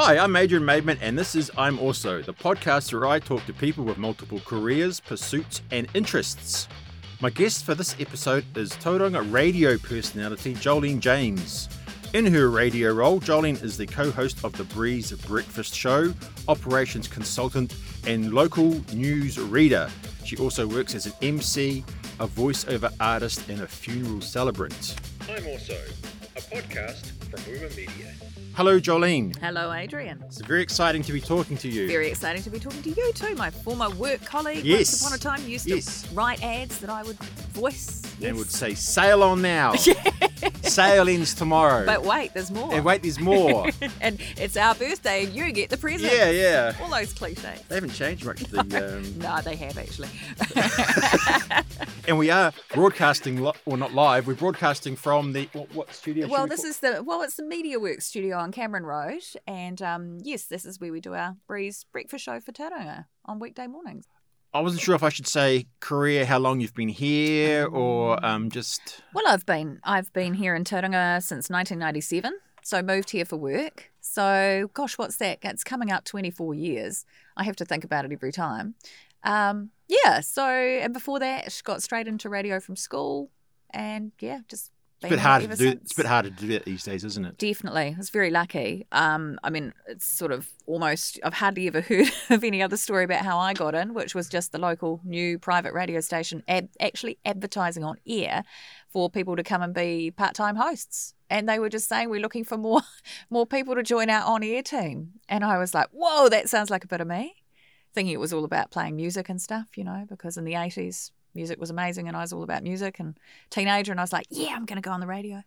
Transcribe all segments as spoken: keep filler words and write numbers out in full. Hi, I'm Adrian Maidman, and this is I'm Also, the podcast where I talk to people with multiple careers, pursuits, and interests. My guest for this episode is Tauranga radio personality Jolene James. In her radio role, Jolene is the co-host of The Breeze Breakfast Show, operations consultant, and local news reader. She also works as an M C, a voiceover artist, and a funeral celebrant. I'm Also, a podcast from Wuma Media. Hello, Jolene. Hello, Adrian. It's very exciting to be talking to you. Very exciting to be talking to you too, my former work colleague. Yes. Once upon a time used yes. to write ads that I would voice. Yes. And would say, sail on now. Sale ends tomorrow. But wait, there's more. And wait, there's more. And it's our birthday and you get the present. Yeah, yeah. All those cliches. They haven't changed much. No, the, um... no they have actually. And we are broadcasting, li- well not live, we're broadcasting from the, what, what studio? Well, we this call? is the, well it's the MediaWorks studio on Cameron Road. And um, yes, this is where we do our Breeze Breakfast Show for Tauranga on weekday mornings. I wasn't sure if I should say career, how long you've been here, or um, just... Well, I've been I've been here in Tauranga since nineteen ninety-seven, so moved here for work. So, gosh, what's that? It's coming up twenty-four years. I have to think about it every time. Um, yeah, so, and before that, got straight into radio from school, and yeah, just... It's a bit hard to do. Since. It's a bit hard to do that these days, isn't it? Definitely, I was very lucky. Um, I mean, it's sort of almost. I've hardly ever heard of any other story about how I got in, which was just the local new private radio station ad, actually advertising on air for people to come and be part-time hosts, and they were just saying we're looking for more more people to join our on-air team, and I was like, whoa, that sounds like a bit of me. Thinking it was all about playing music and stuff, you know, because in the eighties. Music was amazing, and I was all about music and teenager, and I was like, yeah, I'm going to go on the radio.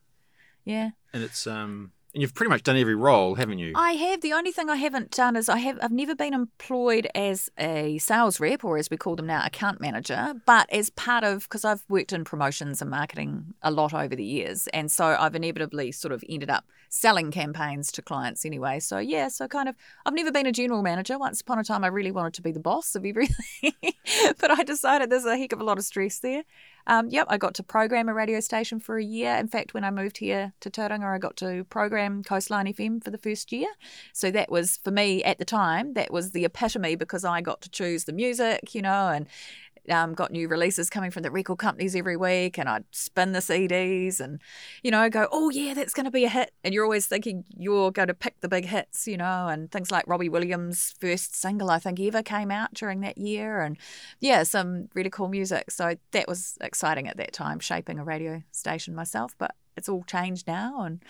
Yeah. And it's um, and you've pretty much done every role, haven't you? I have. The only thing I haven't done is I have, I've never been employed as a sales rep, or as we call them now, account manager, but as part of, because I've worked in promotions and marketing a lot over the years, and so I've inevitably sort of ended up selling campaigns to clients anyway. So, yeah, so kind of, I've never been a general manager. Once upon a time, I really wanted to be the boss of everything. But I decided there's a heck of a lot of stress there. Um, yep, I got to program a radio station for a year. In fact, when I moved here to Tauranga, I got to program Coastline F M for the first year. So that was, for me at the time, that was the epitome, because I got to choose the music, you know, and um, got new releases coming from the record companies every week, and I'd spin the C Ds and, you know, go, oh, yeah, that's going to be a hit. And you're always thinking you're going to pick the big hits, you know, and things like Robbie Williams' first single, I think, ever came out during that year. And, yeah, some really cool music. So that was exciting at that time, shaping a radio station myself. But it's all changed now, and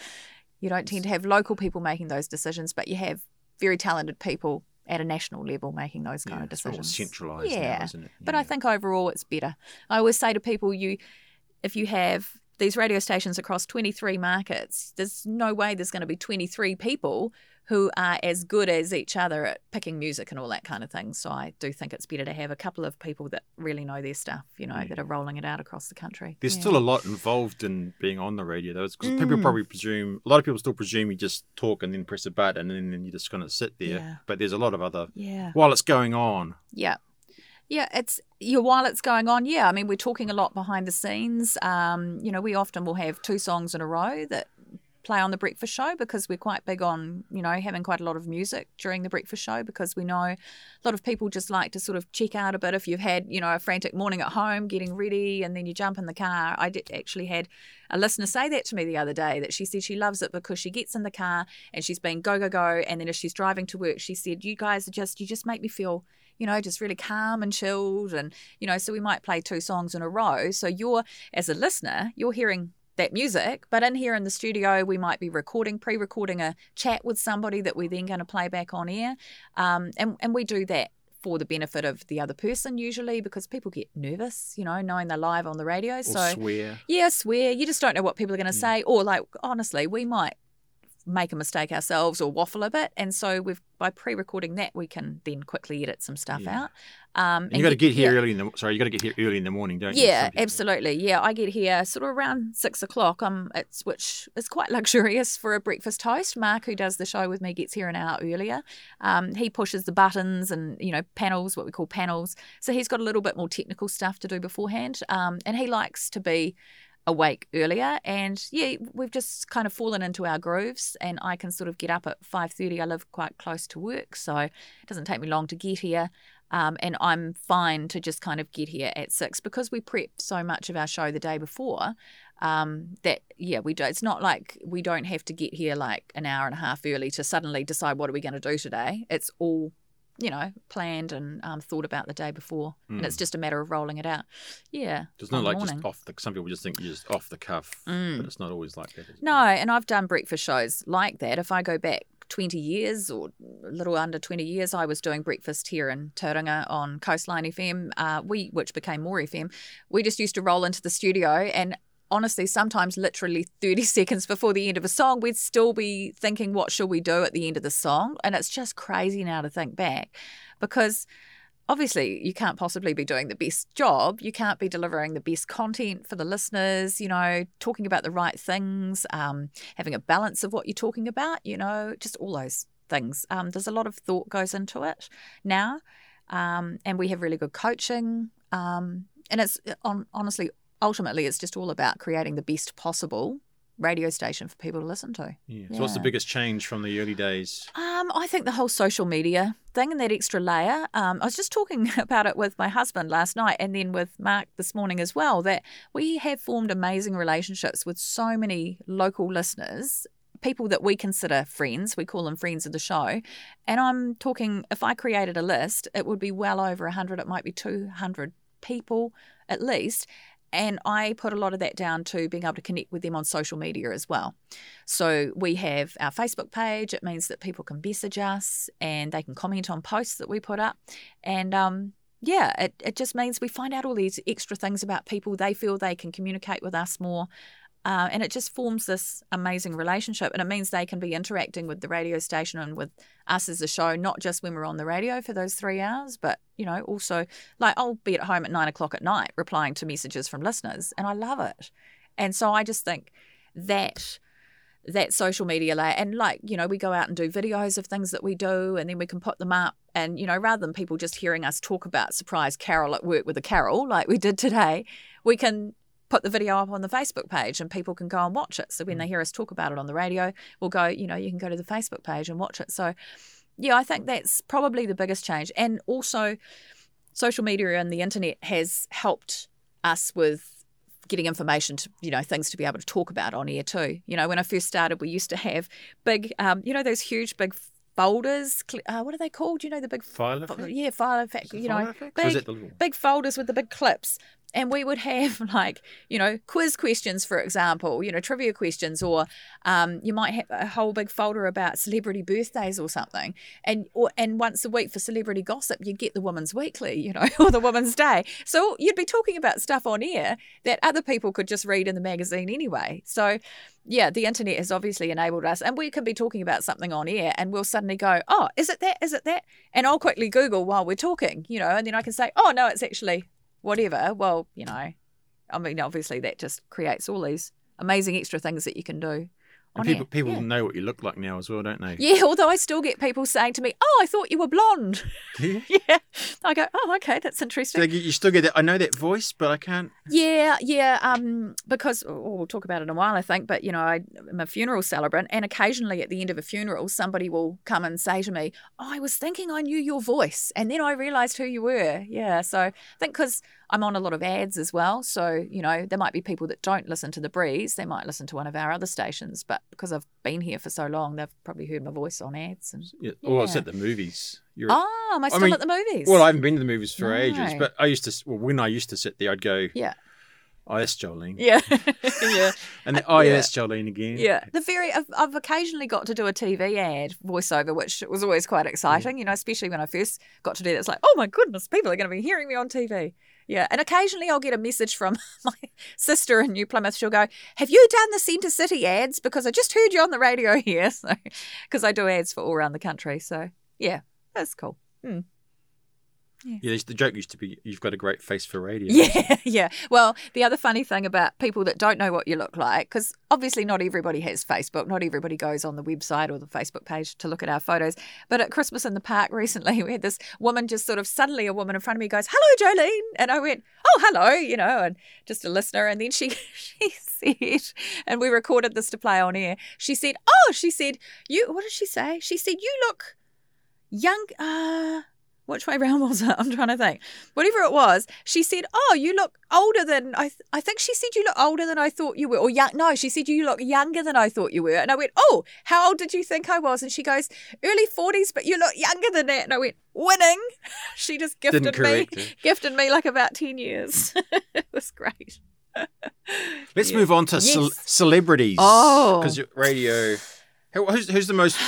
you don't tend to have local people making those decisions, but you have very talented people at a national level making those kind yeah, of decisions. It's all centralised yeah. now, isn't it? Yeah. But I think overall it's better. I always say to people, you, if you have these radio stations across twenty-three markets, there's no way there's going to be twenty-three people who are as good as each other at picking music and all that kind of thing. So I do think it's better to have a couple of people that really know their stuff, you know, yeah. that are rolling it out across the country. There's yeah. still a lot involved in being on the radio, though. It's 'cause mm. people probably presume, a lot of people still presume you just talk and then press a button and then you're just going to sit there. Yeah. But there's a lot of other, yeah. while it's going on. Yeah. Yeah, it's yeah, while it's going on, yeah. I mean, we're talking a lot behind the scenes. Um, you know, we often will have two songs in a row that play on the breakfast show, because we're quite big on, you know, having quite a lot of music during the breakfast show, because we know a lot of people just like to sort of check out a bit if you've had, you know, a frantic morning at home getting ready and then you jump in the car. I did actually had a listener say that to me the other day, that she said she loves it because she gets in the car and she's been go, go, go, and then as she's driving to work, she said, you guys are just, you just make me feel, you know, just really calm and chilled. And, you know, so we might play two songs in a row. So you're, as a listener, you're hearing that music, but in here in the studio we might be recording pre-recording a chat with somebody that we're then going to play back on air, um, and, and we do that for the benefit of the other person usually, because people get nervous, you know, knowing they're live on the radio. Or so swear. Yeah, swear. You just don't know what people are going to yeah. say, or like honestly we might make a mistake ourselves or waffle a bit, and so we've by pre-recording that we can then quickly edit some stuff yeah. out. Um, and you got to get here yeah. early in the sorry you got to get here early in the morning, don't you? Yeah, absolutely. Yeah, I get here sort of around six o'clock. Um, it's which is quite luxurious for a breakfast host. Mark, who does the show with me, gets here an hour earlier. Um, he pushes the buttons and you know panels, what we call panels. So he's got a little bit more technical stuff to do beforehand. Um, and he likes to be awake earlier, and yeah, we've just kind of fallen into our grooves, and I can sort of get up at five thirty. I live quite close to work, so it doesn't take me long to get here. Um, and I'm fine to just kind of get here at six because we prepped so much of our show the day before um, that, yeah, we do. It's not like we don't have to get here like an hour and a half early to suddenly decide what are we going to do today. It's all, you know, planned and um, thought about the day before. Mm. And it's just a matter of rolling it out. Yeah. It's not like morning. Just off the, some people just think you're just off the cuff, mm. but it's not always like that. No, and I've done breakfast shows like that. If I go back twenty years or a little under twenty years, I was doing breakfast here in Tauranga on Coastline F M, uh, we which became More F M. We just used to roll into the studio and honestly, sometimes literally thirty seconds before the end of a song, we'd still be thinking, what shall we do at the end of the song? And it's just crazy now to think back because obviously you can't possibly be doing the best job. You can't be delivering the best content for the listeners, you know, talking about the right things, um, having a balance of what you're talking about, you know, just all those things. Um, there's a lot of thought goes into it now, um, and we have really good coaching. Um, and it's on, honestly, ultimately, it's just all about creating the best possible radio station for people to listen to. Yeah. So yeah. What's the biggest change from the early days? Um, I think the whole social media thing and that extra layer. Um, I was just talking about it with my husband last night and then with Mark this morning as well, that we have formed amazing relationships with so many local listeners, people that we consider friends. We call them friends of the show. And I'm talking, if I created a list, it would be well over one hundred. It might be two hundred people at least. And I put a lot of that down to being able to connect with them on social media as well. So we have our Facebook page. It means that people can message us and they can comment on posts that we put up. And um, yeah, it, it just means we find out all these extra things about people. They feel they can communicate with us more. Uh, and it just forms this amazing relationship. And it means they can be interacting with the radio station and with us as a show, not just when we're on the radio for those three hours, but, you know, also like I'll be at home at nine o'clock at night replying to messages from listeners. And I love it. And so I just think that that social media layer and like, you know, we go out and do videos of things that we do and then we can put them up. And, you know, rather than people just hearing us talk about surprise carol at work with a carol like we did today, we can put the video up on the Facebook page and people can go and watch it. So when they hear us talk about it on the radio, we'll go, you know, you can go to the Facebook page and watch it. So, yeah, I think that's probably the biggest change. And also social media and the internet has helped us with getting information to, you know, things to be able to talk about on air too. You know, when I first started, we used to have big, um, you know, those huge big folders, uh, what are they called? You know, the big file effect? Yeah, file effect, you know, big, big folders with the big clips. And we would have like, you know, quiz questions, for example, you know, trivia questions, or um, you might have a whole big folder about celebrity birthdays or something. And or, and once a week for celebrity gossip, you'd get the Woman's Weekly, you know, or the Woman's Day. So you'd be talking about stuff on air that other people could just read in the magazine anyway. So, yeah, the internet has obviously enabled us. And we can be talking about something on air and we'll suddenly go, oh, is it that? Is it that? And I'll quickly Google while we're talking, you know, and then I can say, oh, no, it's actually whatever. Well, you know, I mean, obviously that just creates all these amazing extra things that you can do. And people people yeah. know what you look like now as well, don't they? Yeah, although I still get people saying to me, oh, I thought you were blonde. Yeah? Yeah. I go, oh, okay, that's interesting. So you still get that, I know that voice, but I can't. Yeah, yeah, um, because, oh, we'll talk about it in a while, I think, but, you know, I, I'm a funeral celebrant, and occasionally at the end of a funeral, somebody will come and say to me, oh, I was thinking I knew your voice, and then I realised who you were. Yeah, so I think because I'm on a lot of ads as well, so, you know, there might be people that don't listen to The Breeze. They might listen to one of our other stations, but because I've been here for so long, they've probably heard my voice on ads. And, yeah. Yeah. Well, I was at the movies. You're oh, am I still I mean, at the movies? Well, I haven't been to the movies for no. ages, but I used to, well, when I used to sit there, I'd go, yeah. Oh, that's Jolene. Yeah. Yeah. And then, oh, yeah, that's Jolene again. Yeah. The very, I've, I've occasionally got to do a T V ad voiceover, which was always quite exciting, yeah. you know, especially when I first got to do that. It's like, oh my goodness, people are going to be hearing me on T V. Yeah, and occasionally I'll get a message from my sister in New Plymouth. She'll go, have you done the Centre City ads? Because I just heard you on the radio here. Because so, I do ads for all around the country. So, yeah, that's cool. Hmm. Yeah. yeah, the joke used to be, you've got a great face for radio. Yeah, yeah. Well, the other funny thing about people that don't know what you look like, because obviously not everybody has Facebook, not everybody goes on the website or the Facebook page to look at our photos, but at Christmas in the Park recently, we had this woman just sort of suddenly, a woman in front of me goes, hello, Jolene. And I went, oh, hello, you know, and just a listener. And then she, she said, and we recorded this to play on air, she said, oh, she said, you, what did she say? She said, you look young, uh... which way round was it? I'm trying to think. Whatever it was, she said, oh, you look older than, I th- I think she said you look older than I thought you were. Or young, no, she said you look younger than I thought you were. And I went, oh, how old did you think I was? And she goes, early forties, but you look younger than that. And I went, winning. She just gifted me, it. gifted me like about ten years. It was great. Let's yeah. move on to yes. ce- celebrities. Oh. Because radio, who's, who's the most...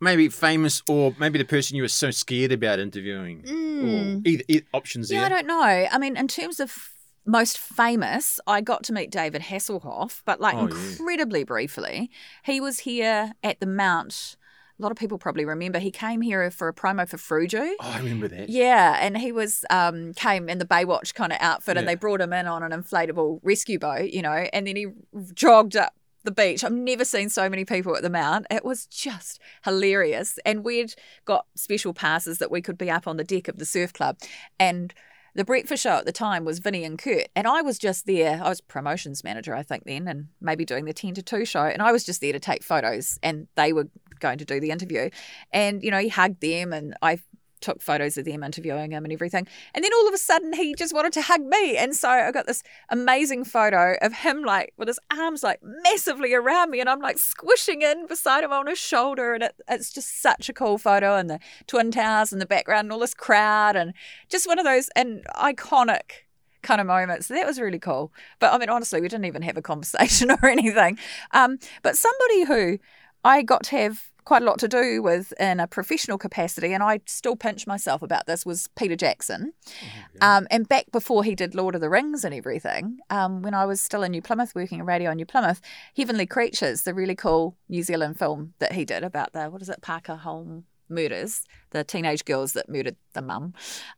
Maybe famous, or maybe the person you were so scared about interviewing. Mm. Or either, either options yeah, there. Yeah, I don't know. I mean, in terms of f- most famous, I got to meet David Hasselhoff, but like oh, incredibly yeah. briefly. He was here at the Mount. A lot of people probably remember he came here for a promo for Fruju. Oh, I remember that. Yeah, and he was um, came in the Baywatch kind of outfit, yeah. and they brought him in on an inflatable rescue boat, you know, and then he jogged up the beach. I've never seen so many people at the Mount. It was just hilarious. And we'd got special passes that we could be up on the deck of the surf club. And the breakfast show at the time was Vinny and Kurt. And I was just there. I was promotions manager, I think, then, and maybe doing the ten to two show. And I was just there to take photos. And they were going to do the interview. And, you know, he hugged them. And I took photos of them interviewing him and everything. And then all of a sudden he just wanted to hug me. And so I got this amazing photo of him like with his arms like massively around me and I'm like squishing in beside him on his shoulder. And it, it's just such a cool photo, and the Twin Towers in the background and all this crowd and just one of those and iconic kind of moments. That was really cool. But I mean, honestly, we didn't even have a conversation or anything. Um, but somebody who I got to have quite a lot to do with in a professional capacity, and I still pinch myself about this, was Peter Jackson. Oh, yeah. Um, and back before he did Lord of the Rings and everything, um, when I was still in New Plymouth, working in radio in New Plymouth, Heavenly Creatures, the really cool New Zealand film that he did about the, what is it, Parker-Hulme murders, the teenage girls that murdered the mum.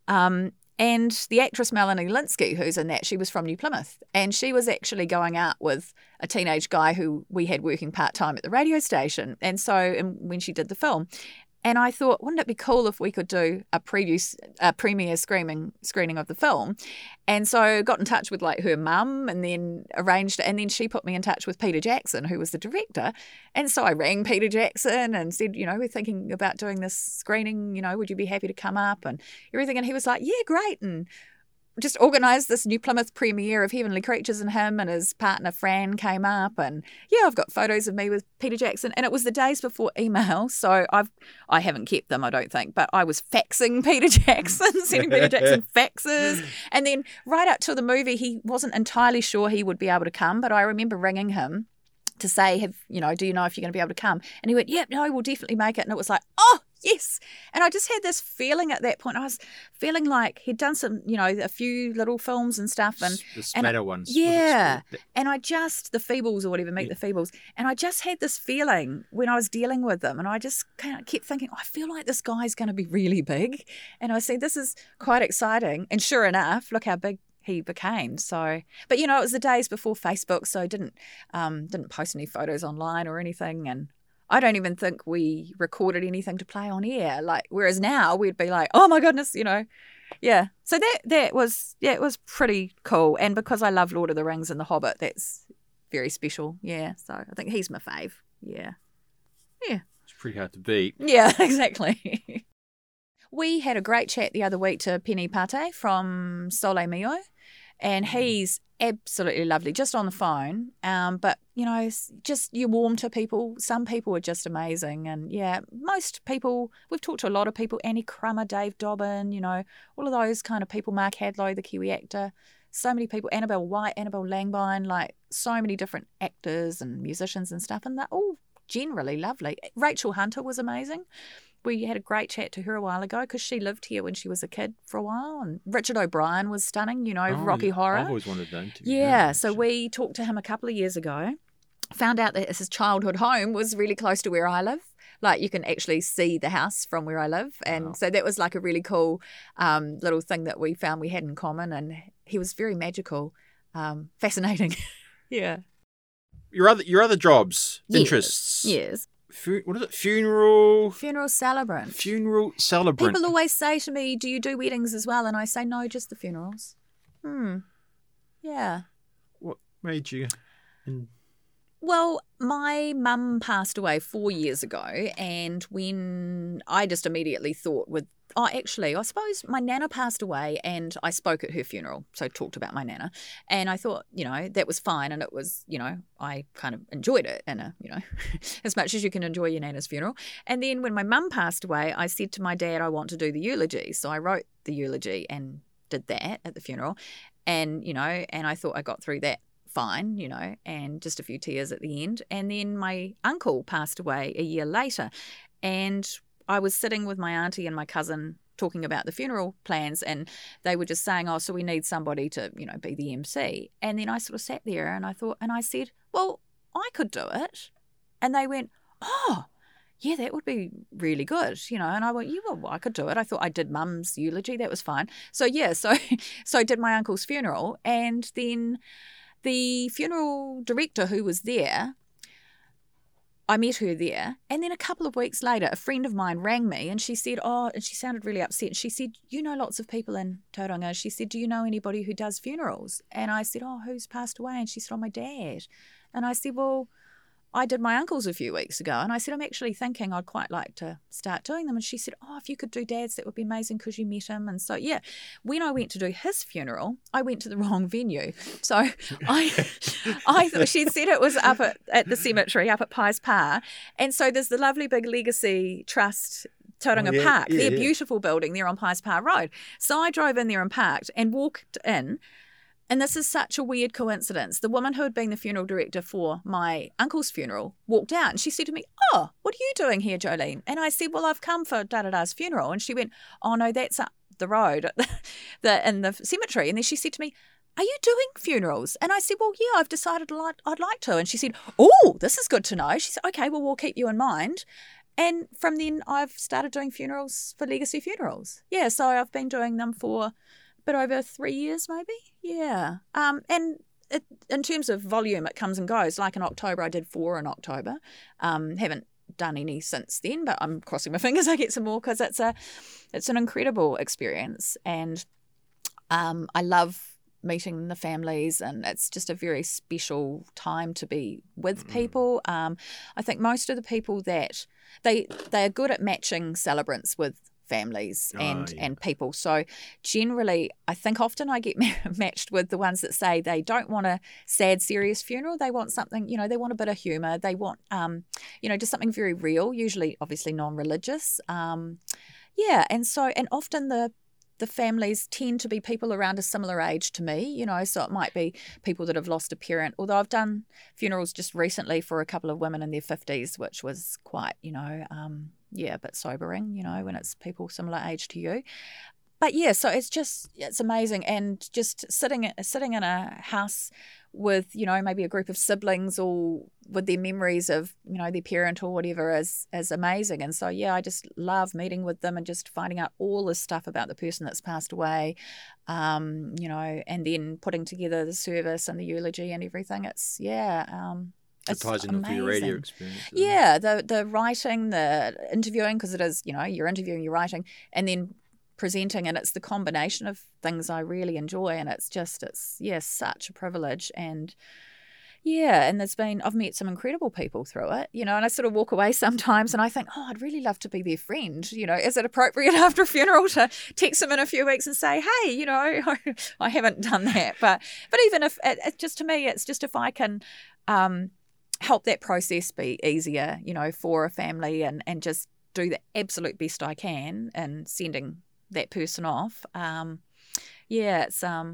Um, and the actress Melanie Lynskey, who's in that, she was from New Plymouth, and she was actually going out with a teenage guy who we had working part-time at the radio station, and so and when she did the film. And I thought, wouldn't it be cool if we could do a preview, a premiere screening, screening of the film? And so got in touch with like her mum and then arranged, and then she put me in touch with Peter Jackson, who was the director. And so I rang Peter Jackson and said, you know, we're thinking about doing this screening, you know, would you be happy to come up and everything? And he was like, yeah, great. And just organised this New Plymouth premiere of Heavenly Creatures, and him and his partner Fran came up, and yeah, I've got photos of me with Peter Jackson, and it was the days before email, so I've I haven't kept them, I don't think, but I was faxing Peter Jackson, sending Peter Jackson faxes, and then right up till the movie, he wasn't entirely sure he would be able to come, but I remember ringing him to say, have you know, do you know if you're going to be able to come? And he went, yep, yeah, no, we'll definitely make it, and it was like, oh. Yes. And I just had this feeling at that point. I was feeling like he'd done some, you know, a few little films and stuff. And the Smatter ones. Yeah. And I just, the Feebles or whatever, meet yeah. the Feebles. And I just had this feeling when I was dealing with them. And I just kind of kept thinking, oh, I feel like this guy's going to be really big. And I said, this is quite exciting. And sure enough, look how big he became. So, but you know, it was the days before Facebook. So I didn't, um, didn't post any photos online or anything. And I don't even think we recorded anything to play on air. Like, whereas now we'd be like, oh my goodness, you know. Yeah. So that that was yeah, it was pretty cool. And because I love Lord of the Rings and The Hobbit, that's very special. Yeah. So I think he's my fave. Yeah. Yeah. It's pretty hard to beat. Yeah, exactly. We had a great chat the other week to Penny Pate from Sole Mio, and he's absolutely lovely, just on the phone. Um, but, you know, just you're warm to people. Some people are just amazing. And, yeah, most people, we've talked to a lot of people, Annie Crummer, Dave Dobbyn, you know, all of those kind of people, Mark Hadlow, the Kiwi actor, so many people, Annabelle White, Annabelle Langbein, like so many different actors and musicians and stuff. And they're all generally lovely. Rachel Hunter was amazing. We had a great chat to her a while ago because she lived here when she was a kid for a while. And Richard O'Brien was stunning, you know, oh, Rocky Horror. I've always wanted them to. Yeah, yeah, so we talked to him a couple of years ago, found out that his childhood home was really close to where I live, Like, you can actually see the house from where I live. And wow. so that was like a really cool um, little thing that we found we had in common. And he was very magical, um, fascinating. Yeah. Your other your other jobs, yes. interests. Yes. Fu- what is it? Funeral. Funeral celebrant. Funeral celebrant. People always say to me, do you do weddings as well? And I say, no, just the funerals. Hmm. Yeah. What made you... In- Well, my mum passed away four years ago, and when I just immediately thought with, oh, actually, I suppose my nana passed away and I spoke at her funeral, so talked about my nana, and I thought, you know, that was fine, and it was, you know, I kind of enjoyed it, and, you know, as much as you can enjoy your nana's funeral. And then when my mum passed away, I said to my dad, I want to do the eulogy, so I wrote the eulogy and did that at the funeral, and, you know, and I thought I got through that fine, you know, and just a few tears at the end. And then my uncle passed away a year later, and I was sitting with my auntie and my cousin talking about the funeral plans, and they were just saying, oh, so we need somebody to, you know, be the M C. And then I sort of sat there and I thought, and I said, well, I could do it. And they went, oh, yeah, that would be really good, you know. And I went, yeah, well, I could do it. I thought I did mum's eulogy. That was fine. So, yeah, so, so I did my uncle's funeral, and then... the funeral director who was there, I met her there, and then a couple of weeks later, a friend of mine rang me, and she said, oh, and she sounded really upset. She said, you know lots of people in Tauranga. She said, do you know anybody who does funerals? And I said, oh, who's passed away? And she said, oh, my dad. And I said, well, I did my uncle's a few weeks ago, and I said, I'm actually thinking I'd quite like to start doing them. And she said, oh, if you could do dad's, that would be amazing because you met him. And so, yeah, when I went to do his funeral, I went to the wrong venue. So I I thought, she said it was up at, at the cemetery, up at Pyes Pa. And so there's the lovely big Legacy Trust Tauranga oh, yeah, Park. Yeah, They're yeah. beautiful building there on Pyes Pa Road. So I drove in there and parked and walked in. And this is such a weird coincidence. The woman who had been the funeral director for my uncle's funeral walked out, and she said to me, oh, what are you doing here, Jolene? And I said, well, I've come for da-da-da's funeral. And she went, oh, no, that's up the road the, in the cemetery. And then she said to me, are you doing funerals? And I said, well, yeah, I've decided I'd like to. And she said, oh, this is good to know. She said, okay, well, we'll keep you in mind. And from then I've started doing funerals for Legacy Funerals. Yeah, so I've been doing them for... but over three years maybe, yeah. Um, and it, in terms of volume, it comes and goes. Like in October, I did four in October. Um, haven't done any since then, but I'm crossing my fingers I get some more because it's a, it's an incredible experience, and um, I love meeting the families, and it's just a very special time to be with people. Um, I think most of the people that they they are good at matching celebrants with families and, oh, yeah. and people. So generally, I think often I get matched with the ones that say they don't want a sad, serious funeral. They want something, you know, they want a bit of humour. They want, um, you know, just something very real, usually obviously non-religious. Um, yeah. And so, and often the the families tend to be people around a similar age to me, you know, so it might be people that have lost a parent, although I've done funerals just recently for a couple of women in their fifties, which was quite, you know, um, yeah, a bit sobering, you know, when it's people similar age to you. But yeah, so it's just, it's amazing. And just sitting sitting in a house with, you know, maybe a group of siblings all with their memories of, you know, their parent or whatever is is amazing. And so, yeah, I just love meeting with them and just finding out all this stuff about the person that's passed away, um, you know, and then putting together the service and the eulogy and everything. It's, yeah, um It ties in with your radio experience. Yeah, the the writing, the interviewing, because it is, you know, you're interviewing, you're writing, and then presenting, and it's the combination of things I really enjoy, and it's just, it's, yeah, such a privilege. And, yeah, and there's been, I've met some incredible people through it, you know, and I sort of walk away sometimes and I think, oh, I'd really love to be their friend, you know, is it appropriate after a funeral to text them in a few weeks and say, hey, you know, I haven't done that. But, but even if, it, it just to me, it's just if I can... um help that process be easier, you know, for a family, and, and just do the absolute best I can in sending that person off. Um, yeah, it's, um,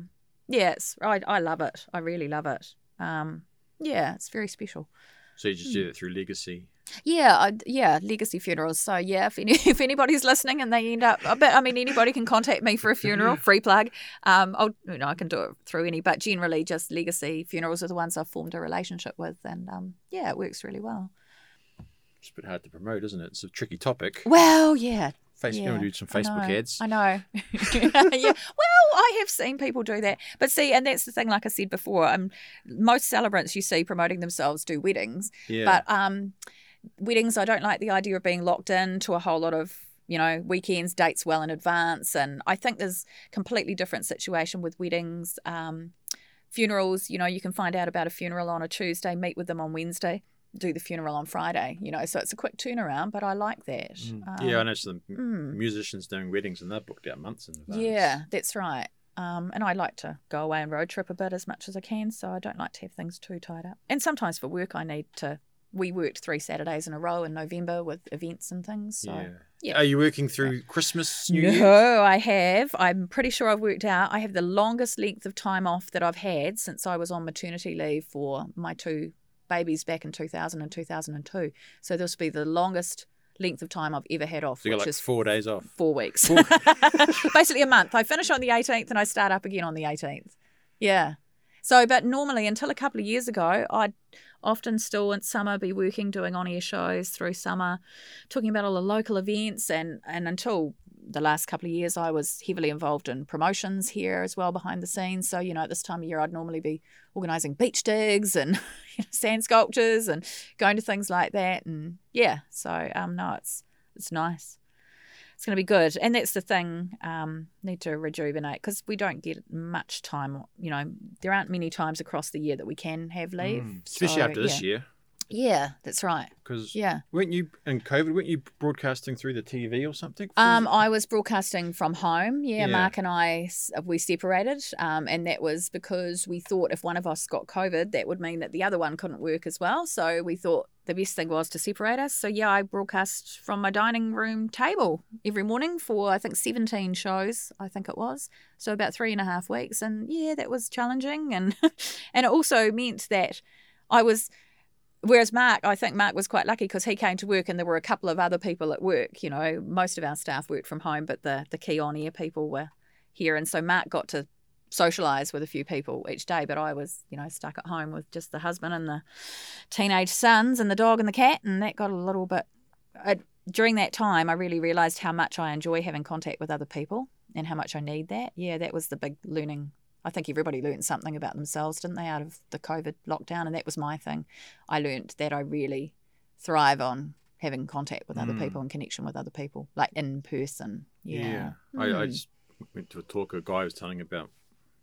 yeah, it's, I, I love it. I really love it. Um, yeah, it's very special. So you just do it through Legacy? Yeah, I, yeah, Legacy Funerals. So yeah, if any, if anybody's listening and they end up, I, bet, I mean, anybody can contact me for a funeral, free plug. Um, I'll, you know, I can do it through any, but generally, just Legacy Funerals are the ones I've formed a relationship with, and um, yeah, it works really well. It's a bit hard to promote, isn't it? It's a tricky topic. Well, yeah. Face- yeah. You want to do some Facebook I know, ads? I know. Yeah. Well, I have seen people do that. But see, and that's the thing, like I said before, um, most celebrants you see promoting themselves do weddings. Yeah. But um, weddings, I don't like the idea of being locked in to a whole lot of, you know, weekends, dates well in advance. And I think there's a completely different situation with weddings. Um, funerals, you know, you can find out about a funeral on a Tuesday, meet with them on Wednesday, do the funeral on Friday, you know, so it's a quick turnaround, but I like that. Mm. Um, yeah, I know some mm. musicians doing weddings and they're booked out months in advance. Yeah, that's right. Um, and I like to go away and road trip a bit as much as I can, so I don't like to have things too tied up. And sometimes for work I need to, we worked three Saturdays in a row in November with events and things. So. Yeah. Yeah. Are you working through yeah. Christmas, New Year's? No, I have. I'm pretty sure I've worked out. I have the longest length of time off that I've had since I was on maternity leave for my two babies back in two thousand and two thousand two. So this will be the longest length of time I've ever had off. So you got which like is four days off? Four weeks. Four. Basically a month. I finish on the eighteenth and I start up again on the eighteenth. Yeah. So, but normally until a couple of years ago, I'd often still in summer be working, doing on-air shows through summer, talking about all the local events. And, and until the last couple of years, I was heavily involved in promotions here as well behind the scenes. So, you know, at this time of year, I'd normally be organising beach digs and you know, sand sculptures and going to things like that. And yeah, so um, no, it's it's nice. It's going to be good. And that's the thing, um, need to rejuvenate because we don't get much time. You know, there aren't many times across the year that we can have leave. Mm, especially so, after yeah. this year. Yeah, that's right. Because yeah. weren't you in COVID? Weren't you broadcasting through the T V or something? Um, I was broadcasting from home. Yeah, yeah. Mark and I we separated, um, and that was because we thought if one of us got COVID, that would mean that the other one couldn't work as well. So we thought the best thing was to separate us. So yeah, I broadcast from my dining room table every morning for I think seventeen shows. I think it was so about three and a half weeks, and yeah, that was challenging, and and it also meant that I was. Whereas Mark, I think Mark was quite lucky because he came to work and there were a couple of other people at work. You know, most of our staff worked from home, but the, the key on-air people were here. And so Mark got to socialise with a few people each day, but I was, you know, stuck at home with just the husband and the teenage sons and the dog and the cat, and that got a little bit... I, during that time, I really realised how much I enjoy having contact with other people and how much I need that. Yeah, that was the big learning. I think everybody learned something about themselves, didn't they, out of the COVID lockdown? And that was my thing. I learned that I really thrive on having contact with mm. other people and connection with other people, like in person. Yeah. yeah. Mm. I, I just went to a talk, a guy was telling about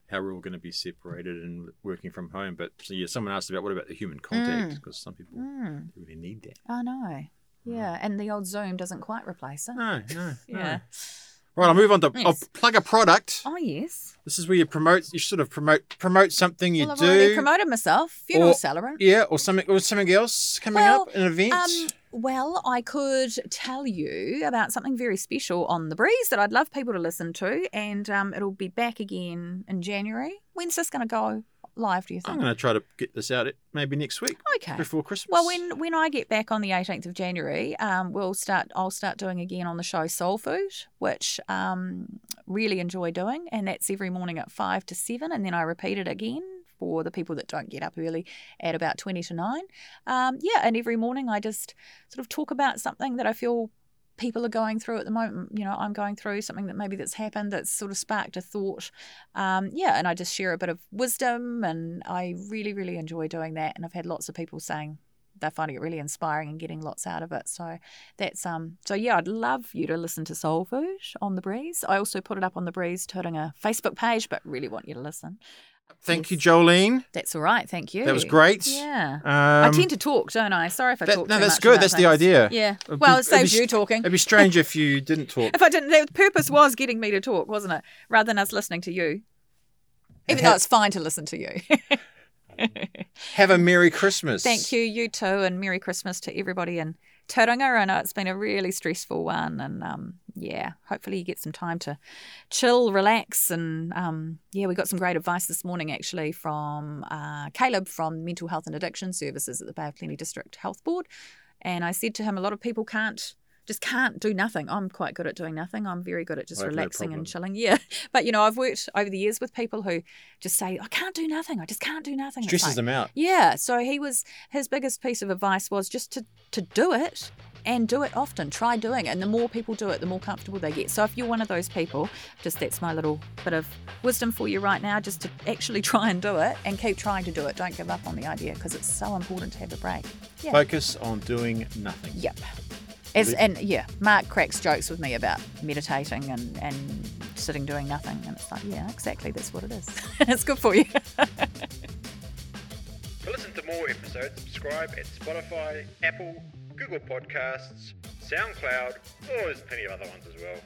how we're all going to be separated and working from home. But so yeah, someone asked about what about the human contact? Because mm. some people mm. really need that. I know. Yeah. Mm. And the old Zoom doesn't quite replace it. No, no. yeah. No. Right, I'll move on to yes. I'll plug a product. Oh, yes. This is where you promote, you sort of promote promote something you well, I've do. I've already promoted myself, funeral or, celebrant. Yeah, or something, or something else coming well, up, an event. Um, well, I could tell you about something very special on The Breeze that I'd love people to listen to, and um, it'll be back again in January. When's this going to go live, do you think? I'm going to try to get this out maybe next week. Okay. Before Christmas. Well, when when I get back on the eighteenth of January, um, we'll start. I'll start doing again on the show Soul Food, which um really enjoy doing, and that's every morning at five to seven, and then I repeat it again for the people that don't get up early at about twenty to nine. Um, yeah, and every morning I just sort of talk about something that I feel people are going through at the moment. You know, I'm going through something that maybe that's happened that's sort of sparked a thought. Um, yeah, and I just share a bit of wisdom, and I really, really enjoy doing that. And I've had lots of people saying they're finding it really inspiring and getting lots out of it. So that's um. So yeah, I'd love you to listen to Soul Food on The Breeze. I also put it up on The Breeze, Tauranga Facebook page, but really want you to listen. Thank yes. you, Jolene. That's all right. Thank you. That was great. Yeah. Um, I tend to talk, don't I? Sorry if I that, talk no, too much. No, that's good. That's things. The idea. Yeah. It'd well, be, it saves you talking. It'd be strange if you didn't talk. If I didn't, the purpose was getting me to talk, wasn't it? Rather than us listening to you. Even have, though it's fine to listen to you. Have a Merry Christmas. Thank you. You too. And Merry Christmas to everybody in Tauranga. I know it's been a really stressful one. And, um, yeah, hopefully you get some time to chill, relax. And, um, yeah, we got some great advice this morning, actually, from uh, Caleb from Mental Health and Addiction Services at the Bay of Plenty District Health Board. And I said to him, a lot of people can't just can't do nothing. I'm quite good at doing nothing. I'm very good at just relaxing and chilling. Yeah. But, you know, I've worked over the years with people who just say, I can't do nothing. I just can't do nothing. Stresses them out. Yeah. So he was, his biggest piece of advice was just to, to do it and do it often. Try doing it. And the more people do it, the more comfortable they get. So if you're one of those people, just that's my little bit of wisdom for you right now, just to actually try and do it and keep trying to do it. Don't give up on the idea because it's so important to have a break. Yeah. Focus on doing nothing. Yep. As, and yeah, Mark cracks jokes with me about meditating and, and sitting doing nothing. And it's like, yeah, exactly, that's what it is. It's good for you. To listen to more episodes, subscribe at Spotify, Apple, Google Podcasts, SoundCloud, or there's plenty of other ones as well.